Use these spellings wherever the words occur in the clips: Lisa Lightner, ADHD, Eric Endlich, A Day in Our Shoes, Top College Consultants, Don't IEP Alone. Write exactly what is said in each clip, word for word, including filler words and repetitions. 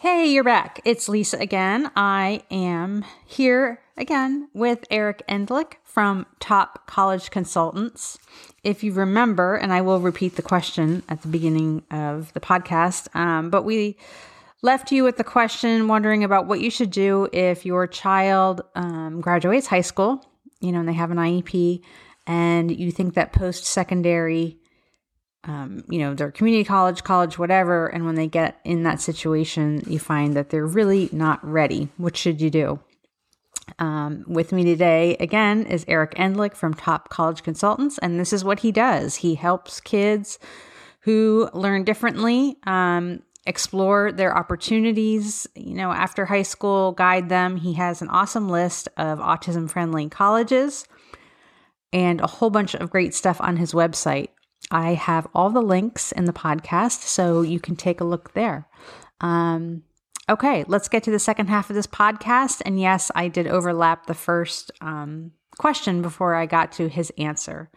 Hey, you're back. It's Lisa again. I am here again with Eric Endlich from Top College Consultants. If you remember, and I will repeat the question at the beginning of the podcast, um, but we left you with the question wondering about what you should do if your child um, graduates high school, you know, and they have an I E P, and you think that post-secondary, um, you know, their community college, college, whatever, and when they get in that situation, you find that they're really not ready. What should you do? Um, with me today, again, is Eric Endlich from Top College Consultants, and this is what he does. He helps kids who learn differently, um, explore their opportunities, you know, after high school, guide them. He has an awesome list of autism-friendly colleges and a whole bunch of great stuff on his website. I have all the links in the podcast, so you can take a look there. Um, okay, let's get to the second half of this podcast. And yes, I did overlap the first um, question before I got to his answer.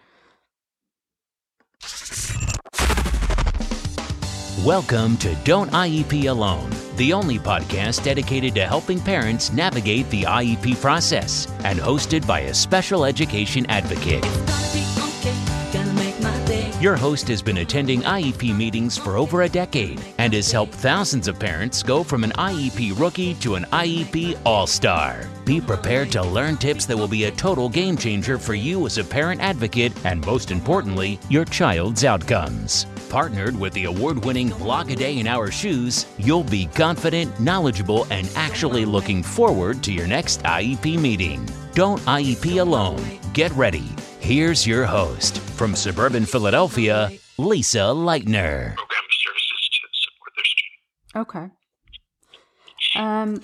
Welcome to Don't I E P Alone, the only podcast dedicated to helping parents navigate the I E P process and hosted by a special education advocate. Okay, your host has been attending I E P meetings for over a decade and has helped thousands of parents go from an I E P rookie to an I E P all-star. Be prepared to learn tips that will be a total game changer for you as a parent advocate and, most importantly, your child's outcomes. Partnered with the award-winning blog A Day in Our Shoes, you'll be confident, knowledgeable, and actually looking forward to your next I E P meeting. Don't I E P Alone. Get ready. Here's your host, from suburban Philadelphia, Lisa Lightner. Program services to support their student. Okay. Um,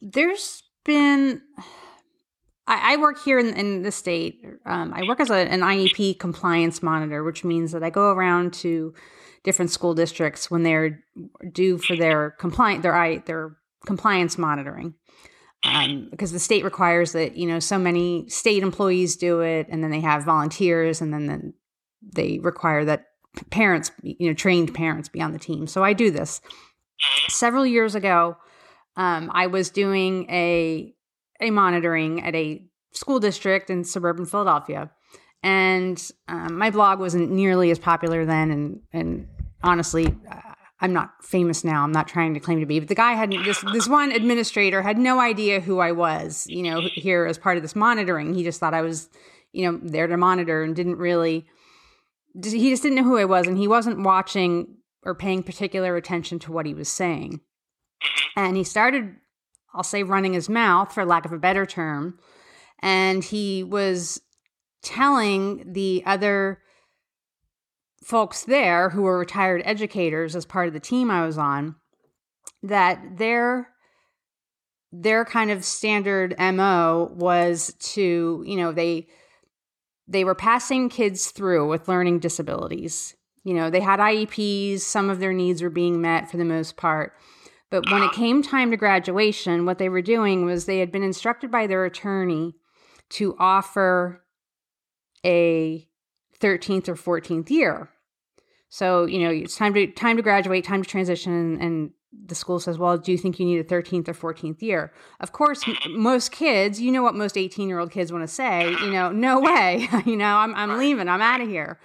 there's been... I work here in, in the state. Um, I work as a, an I E P compliance monitor, which means that I go around to different school districts when they're due for their compliant their their compliance monitoring, um, because the state requires that, you know, so many state employees do it, and then they have volunteers, and then the, they require that parents, you know, trained parents be on the team. So I do this. Several years ago, um, I was doing a a monitoring at a school district in suburban Philadelphia. And um, my blog wasn't nearly as popular then. And, and honestly, I'm not famous now. I'm not trying to claim to be, but the guy had this, this one administrator had no idea who I was, you know, here as part of this monitoring. He just thought I was, you know, there to monitor and didn't really, he just didn't know who I was. And he wasn't watching or paying particular attention to what he was saying. And he started, I'll say, running his mouth, for lack of a better term. And he was telling the other folks there who were retired educators as part of the team I was on that their, their kind of standard M O was to, you know, they, they were passing kids through with learning disabilities. You know, they had I E Ps. Some of their needs were being met for the most part. But when it came time to graduation, what they were doing was they had been instructed by their attorney to offer a thirteenth or fourteenth year. So, you know, it's time to time to graduate, time to transition. And, and the school says, well, do you think you need a thirteenth or fourteenth year? Of course, m- most kids, you know what most eighteen-year-old kids want to say, you know, no way, you know, I'm I'm leaving, I'm out of here.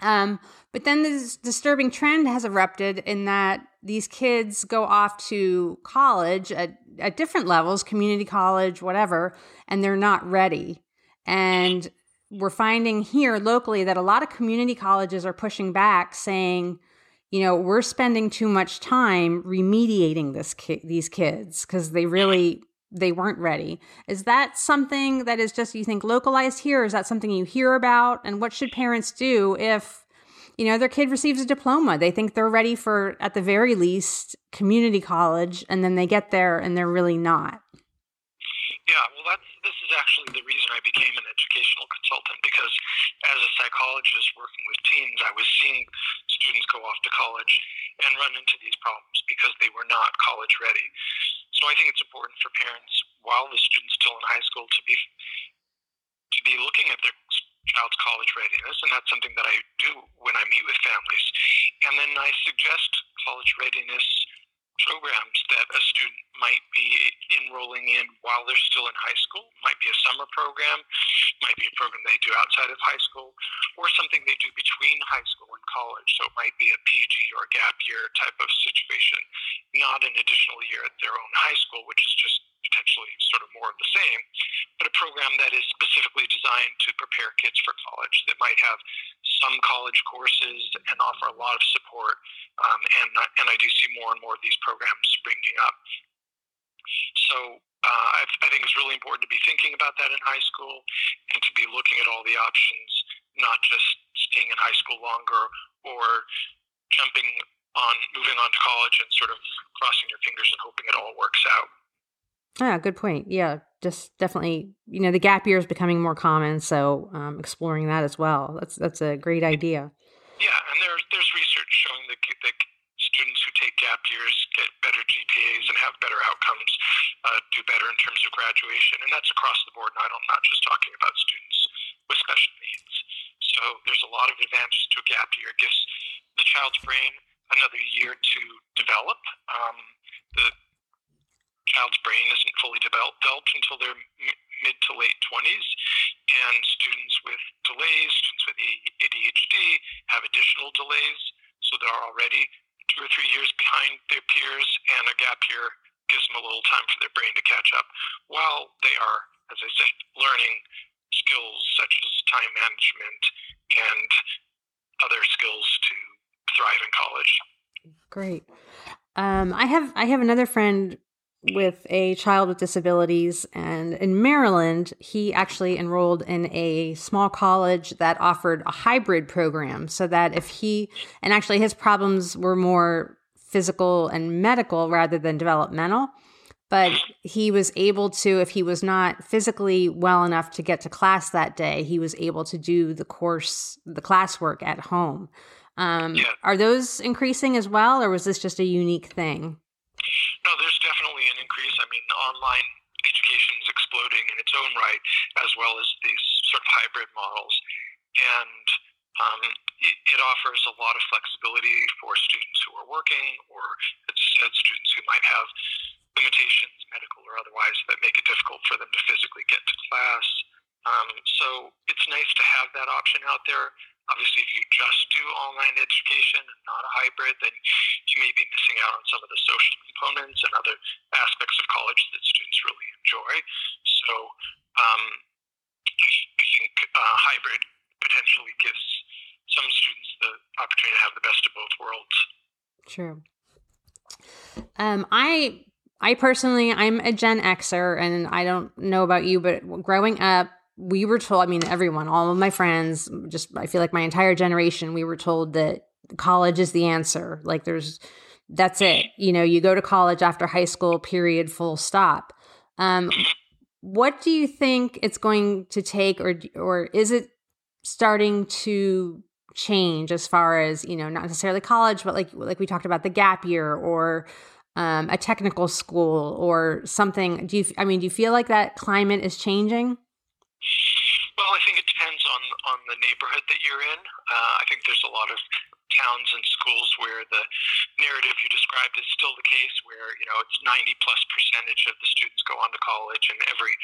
Um, but then this disturbing trend has erupted in that these kids go off to college at, at different levels, community college, whatever, and they're not ready. And we're finding here locally that a lot of community colleges are pushing back saying, you know, we're spending too much time remediating this ki- these kids because they really... they weren't ready. Is that something that is just, you think, localized here? Or is that something you hear about? And what should parents do if, you know, their kid receives a diploma? They think they're ready for, at the very least, community college, and then they get there and they're really not. Yeah, well, that's, this is actually the reason I became an educational consultant, because as a psychologist working with teens, I was seeing students go off to college and run into these problems because they were not college ready. So I think it's important for parents, while the student's still in high school, to be to be looking at their child's college readiness, and that's something that I do when I meet with families. And then I suggest college readiness programs that a student might be enrolling in while they're still in high school. It might be a summer program, might be a program they do outside of high school, or something they do between high school and college. So it might be a P G or gap year type of situation, not an additional year at their own high school, which is just potentially sort of more of the same, but a program that is specifically designed to prepare kids for college that might have some college courses and offer a lot of support. Um, and, and I do see more and more of these programs springing up. So uh, I, I think it's really important to be thinking about that in high school and to be looking at all the options, not just staying in high school longer or jumping on, moving on to college and sort of crossing your fingers and hoping it all works out. Yeah, good point. Yeah, just definitely, you know, the gap year is becoming more common, so um, exploring that as well. That's that's a great idea. Yeah, and there's there's research showing that, that students who take gap years get better G P As and have better outcomes, uh, do better in terms of graduation, and that's across the board. And I'm not just talking about students with special needs. So there's a lot of advantages to a gap year. It gives the child's brain another year to develop. Um, the child's brain isn't fully developed until their m- mid to late twenties, and students with delays, students with A D H D have additional delays, so they're already two or three years behind their peers, and a gap year gives them a little time for their brain to catch up while they are, as I said, learning skills such as time management and other skills to thrive in college. Great. Um, I have I have another friend with a child with disabilities, and in Maryland, he actually enrolled in a small college that offered a hybrid program so that if he, and actually his problems were more physical and medical rather than developmental, but he was able to, if he was not physically well enough to get to class that day, he was able to do the course, the classwork at home. Um, yeah. Are those increasing as well, or was this just a unique thing? No, there's definitely an increase. I mean, online education is exploding in its own right, as well as these sort of hybrid models. And um, it, it offers a lot of flexibility for students who are working, or it's, it's students who might have limitations, medical or otherwise, that make it difficult for them to physically get to class. Um, so it's nice to have that option out there. Obviously, if you just do online education and not a hybrid, then you may be missing out on some of the social components and other aspects of college that students really enjoy. So um, I think uh, hybrid potentially gives some students the opportunity to have the best of both worlds. Sure. Um, I I personally, I'm a Gen Xer, and I don't know about you, but growing up, we were told, I mean, everyone, all of my friends, just, I feel like my entire generation, we were told that college is the answer. Like there's, that's it. You know, you go to college after high school, period, full stop. Um, what do you think it's going to take, or, or is it starting to change as far as, you know, not necessarily college, but like, like we talked about the gap year or, um, a technical school or something? Do you, I mean, do you feel like that climate is changing? Well, I think it depends on on the neighborhood that you're in. Uh, I think there's a lot of towns and schools where the narrative you described is still the case, where you know it's ninety plus percentage of the students go on to college, and every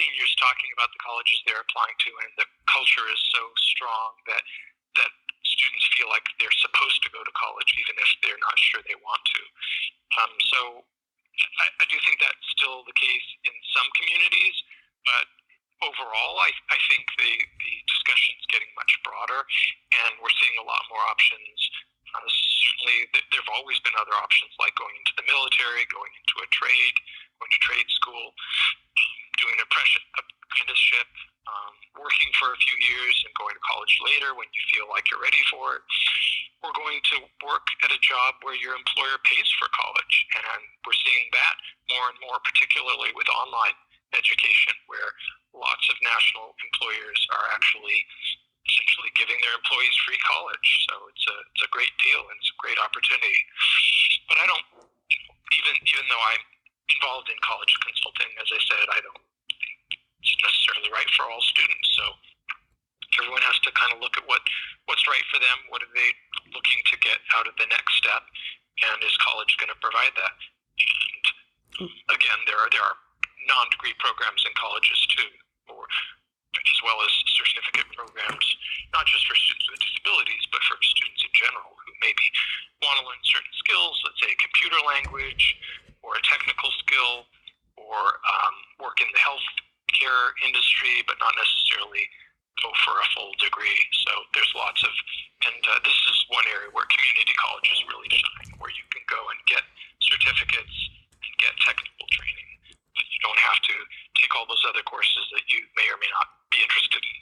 senior's talking about the colleges they're applying to, and the culture is so strong that that students feel like they're supposed to go to college, even if they're not sure they want to. Um, so I, I do think that's still the case in some communities, but overall, I, I think the, the discussion is getting much broader, and we're seeing a lot more options. Uh, certainly, th- there have always been other options, like going into the military, going into a trade, going to trade school, doing an apprenticeship, um, working for a few years and going to college later when you feel like you're ready for it, or going to work at a job where your employer pays for college. And we're seeing that more and more, particularly with online education, where lots of national employers are actually essentially giving their employees free college. So it's a it's a great deal and it's a great opportunity. But I don't, even even though I'm involved in college consulting, as I said, I don't think it's necessarily right for all students. So everyone has to kind of look at what, what's right for them, what are they looking to get out of the next step, and is college going to provide that? And again, there are there are non-degree programs in colleges too, or as well as certificate programs, not just for students with disabilities, but for students in general who maybe want to learn certain skills, let's say a computer language or a technical skill, or um, work in the healthcare industry, but not necessarily go for a full degree. So there's lots of, and uh, this is one area where community colleges really shine, where you can go and get certificates and get technical training. But you don't have to take all those other courses that you may or may not be interested in.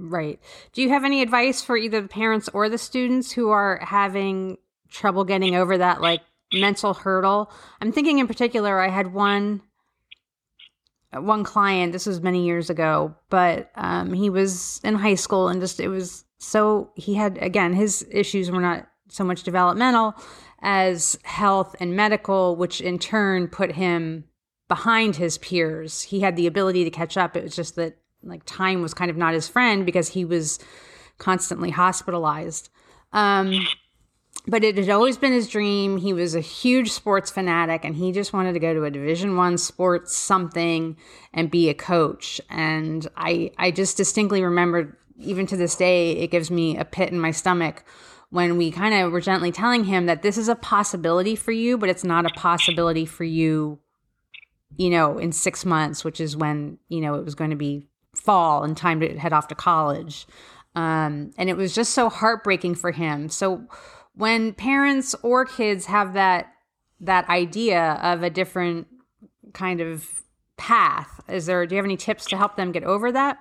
Right. Do you have any advice for either the parents or the students who are having trouble getting over that, like, mental hurdle? I'm thinking in particular, I had one one client, this was many years ago, but um, he was in high school and just, it was so, he had, again, his issues were not so much developmental as health and medical, which in turn put him behind his peers. He had the ability to catch up. It was just that, like, time was kind of not his friend because he was constantly hospitalized. Um, but it had always been his dream. He was a huge sports fanatic, and he just wanted to go to a Division One sports something and be a coach. And I, I just distinctly remembered, even to this day, it gives me a pit in my stomach when we kind of were gently telling him that this is a possibility for you, but it's not a possibility for you, you know, in six months, which is when, you know, it was going to be fall and time to head off to college. Um, and it was just so heartbreaking for him. So when parents or kids have that, that idea of a different kind of path, is there, do you have any tips to help them get over that?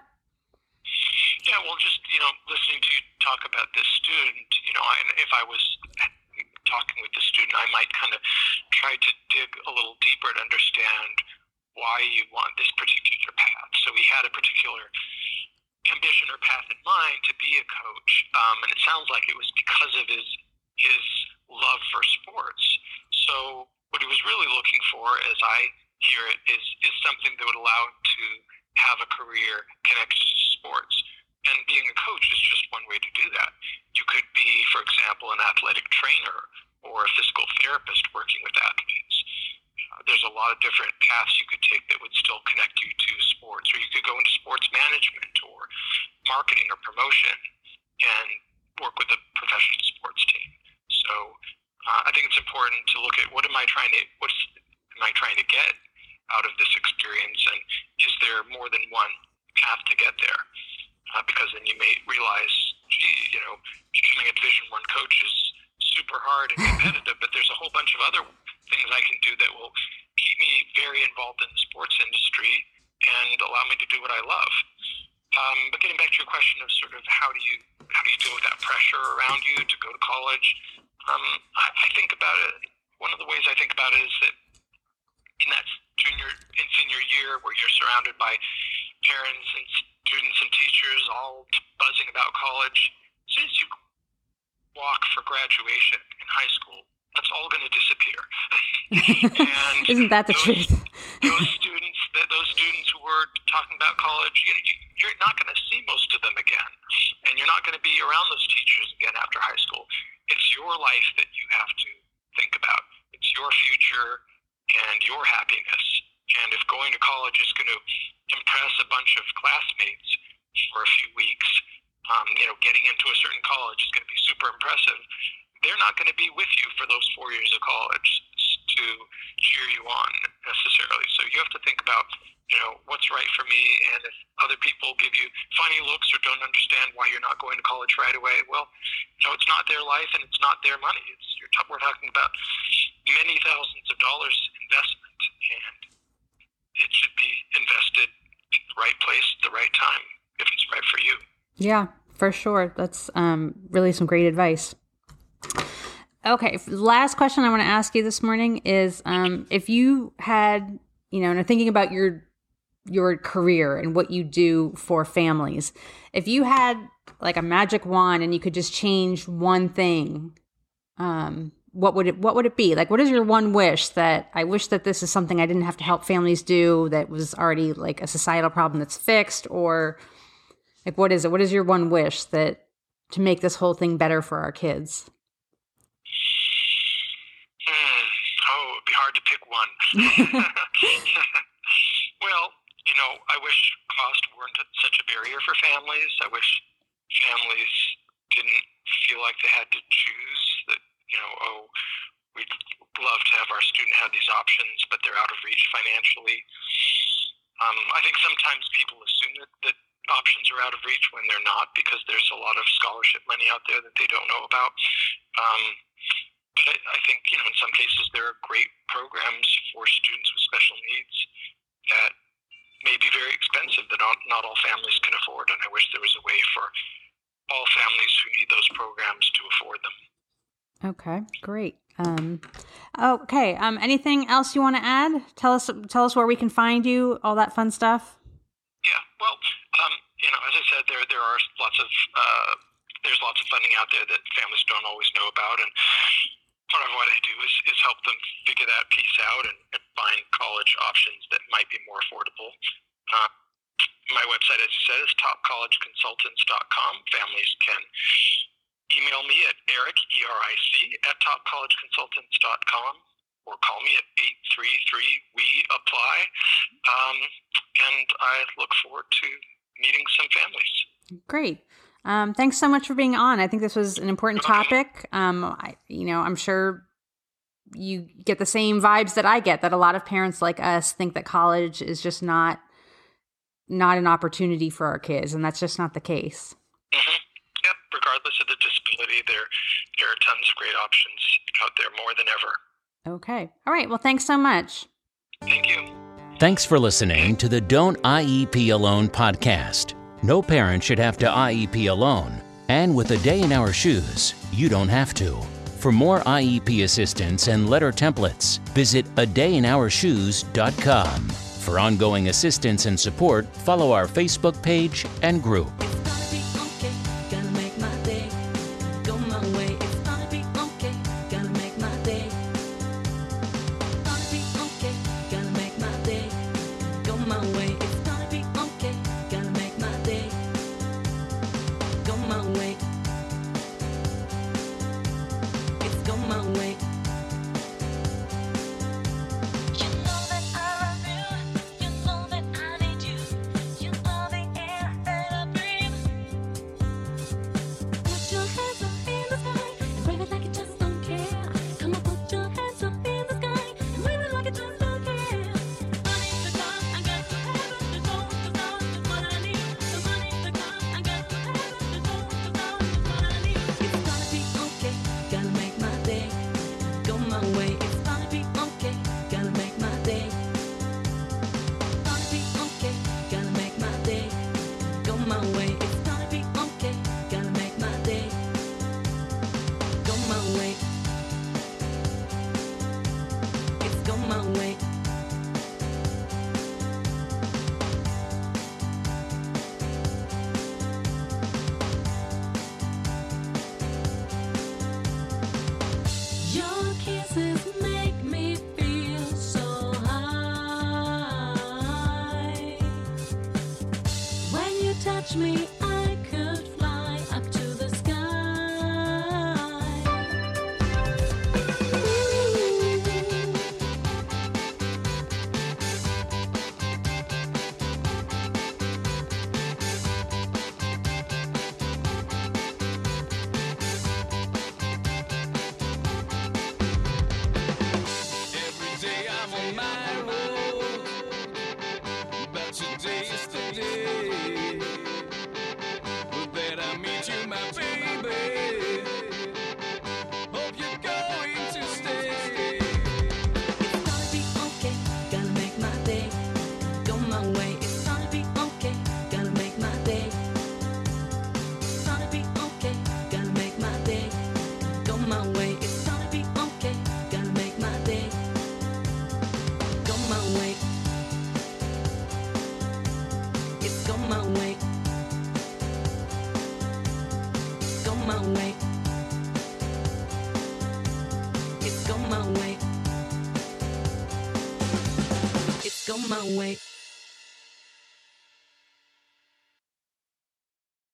Yeah, well, just, you know, listening to you talk about this student, you know, and if I was talking with the student, I might kind of try to dig a little deeper to understand why you want this particular path. So he had a particular ambition or path in mind to be a coach, um, and it sounds like it was because of his his love for sports. So what he was really looking for, as I hear it, is is something that would allow him to have a career connected to sports. And being a coach is just one way to do that. You could be, for example, an athletic trainer or a physical therapist working with athletes. There's a lot of different paths you could take that would still connect you to sports, or you could go into sports management or marketing or promotion and work with a professional sports team. So uh, I think it's important to look at what am I trying to what's am I trying to get out of this experience, and is there more than one path to get there? Uh, because then you may realize, gee, you know, becoming a Division One coach is super hard and competitive, but there's a whole bunch of other things I can do that will keep me very involved in the sports industry and allow me to do what I love. Um, but getting back to your question of sort of how do you how do you deal with that pressure around you to go to college? Um, I, I think about it. One of the ways I think about it is that in that junior and senior year, where you're surrounded by parents and students and teachers all buzzing about college, as soon as you walk for graduation in high school, that's all going to disappear. And isn't that the those, truth? those students, those students who were talking about college, you know, you're not going to see most of them again, and you're not going to be around those teachers again after high school. It's your life that you have to think about. It's your future and your happiness. And if going to college is going to impress a bunch of classmates for a few weeks, um, you know, getting into a certain college is going to be super impressive. They're not going to be with you for those four years of college to cheer you on necessarily. So you have to think about, you know, what's right for me. And if other people give you funny looks or don't understand why you're not going to college right away, well, you know, it's not their life and it's not their money. It's, you're t- we're talking about many thousands of dollars investment, and it should be invested in the right place at the right time if it's right for you. Yeah, for sure. That's um, really some great advice. Okay, last question I want to ask you this morning is um, if you had, you know, and I'm thinking about your your career and what you do for families, if you had like a magic wand and you could just change one thing, um, what would it what would it be? Like, what is your one wish that I wish that this is something I didn't have to help families do, that was already like a societal problem that's fixed? Or like, what is it? What is your one wish that to make this whole thing better for our kids? hard to pick one. Well, you know, I wish cost weren't such a barrier for families. I wish families didn't feel like they had to choose that, you know, oh, we'd love to have our student have these options, but they're out of reach financially. Um, I think sometimes people assume that, that options are out of reach when they're not, because there's a lot of scholarship money out there that they don't know about. Um, but I, I think, you know, in some cases there are great programs for students with special needs that may be very expensive that not, not all families can afford, and I wish there was a way for all families who need those programs to afford them. Okay, great. Um, okay. Um, anything else you want to add? Tell us, tell us where we can find you, all that fun stuff. Yeah. Well, um, you know, as I said, there, there are lots of, uh, there's lots of funding out there that families don't always know about. And part of what I do is, is help them figure that piece out and, and find college options that might be more affordable. Uh, my website, as you said, is top college consultants dot com. Families can email me at Eric, E R I C, at top college consultants dot com, or call me at eight three three, W E, apply. Um, and I look forward to meeting some families. Great. Um, thanks so much for being on. I think this was an important topic. Um, I, you know, I'm sure you get the same vibes that I get, that a lot of parents like us think that college is just not, not an opportunity for our kids, and that's just not the case. Mm-hmm. Yep. Regardless of the disability, there there are tons of great options out there, more than ever. Okay. All right. Well, thanks so much. Thank you. Thanks for listening to the Don't I E P Alone podcast. No parent should have to I E P alone. And with A Day in Our Shoes, you don't have to. For more I E P assistance and letter templates, visit a day in our shoes dot com. For ongoing assistance and support, follow our Facebook page and group.